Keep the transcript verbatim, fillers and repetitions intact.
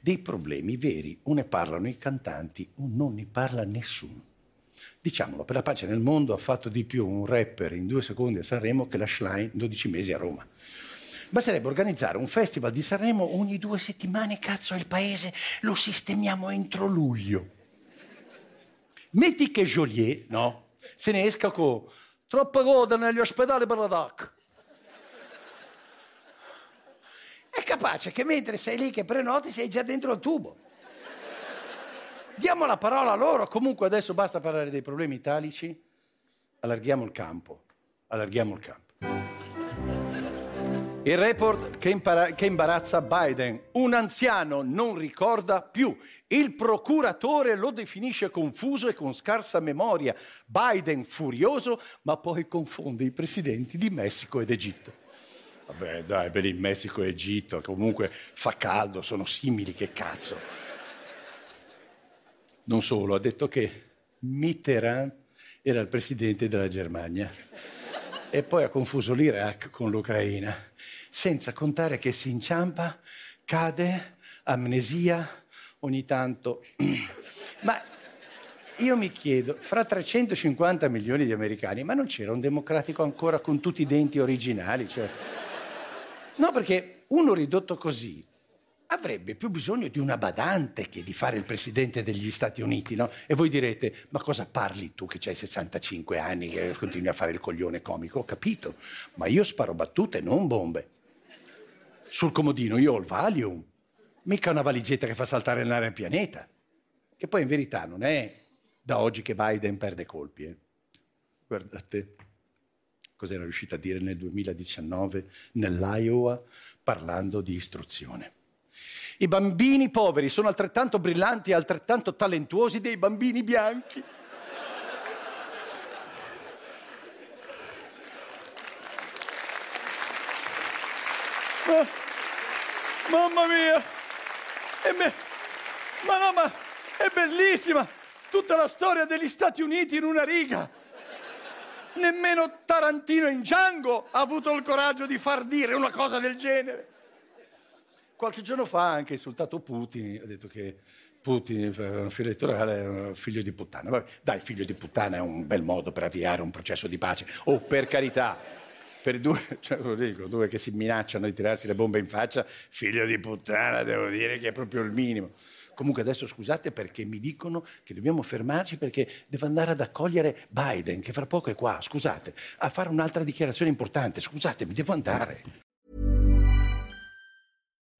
dei problemi veri o ne parlano i cantanti o non ne parla nessuno. Diciamolo, per la pace nel mondo ha fatto di più un rapper in due secondi a Sanremo che la Schlein dodici mesi a Roma. Basterebbe organizzare un festival di Sanremo ogni due settimane, cazzo, è il paese, lo sistemiamo entro luglio. Metti che Joliet, no? Se ne esca con troppa coda negli ospedali per la T A C. È capace che mentre sei lì che prenoti sei già dentro il tubo. Diamo la parola a loro. Comunque adesso basta parlare dei problemi italici. Allarghiamo il campo. Allarghiamo il campo. Il report che, impara- che imbarazza Biden. Un anziano non ricorda più. Il procuratore lo definisce confuso e con scarsa memoria. Biden furioso, ma poi confonde i presidenti di Messico ed Egitto. Vabbè, dai, per il Messico e Egitto, comunque fa caldo, sono simili, che cazzo. Non solo, ha detto che Mitterrand era il presidente della Germania e poi ha confuso l'Iraq con l'Ucraina, senza contare che si inciampa, cade, amnesia, ogni tanto. Ma io mi chiedo, fra trecentocinquanta milioni di americani, ma non c'era un democratico ancora con tutti i denti originali, cioè... No, perché uno ridotto così avrebbe più bisogno di una badante che di fare il presidente degli Stati Uniti, no? E voi direte, ma cosa parli tu che c'hai sessantacinque anni e continui a fare il coglione comico? Ho capito, ma io sparo battute, non bombe. Sul comodino io ho il Valium, mica una valigetta che fa saltare in aria il pianeta. Che poi in verità non è da oggi che Biden perde colpi, eh? Guardate cosa era riuscita a dire nel duemiladiciannove nell'Iowa parlando di istruzione. I bambini poveri sono altrettanto brillanti e altrettanto talentuosi dei bambini bianchi. Ma, mamma mia! E me, ma no, ma è bellissima tutta la storia degli Stati Uniti in una riga. Nemmeno Tarantino in Django ha avuto il coraggio di far dire una cosa del genere. Qualche giorno fa ha anche insultato Putin, ha detto che Putin era un figlio elettorale, era un figlio di puttana. Vabbè, dai, figlio di puttana è un bel modo per avviare un processo di pace. Oh, per carità, per due, cioè, lo dico, due che si minacciano di tirarsi le bombe in faccia, figlio di puttana devo dire che è proprio il minimo. Comunque adesso scusate perché mi dicono che dobbiamo fermarci perché devo andare ad accogliere Biden, che fra poco è qua, scusate, a fare un'altra dichiarazione importante, scusate, mi devo andare.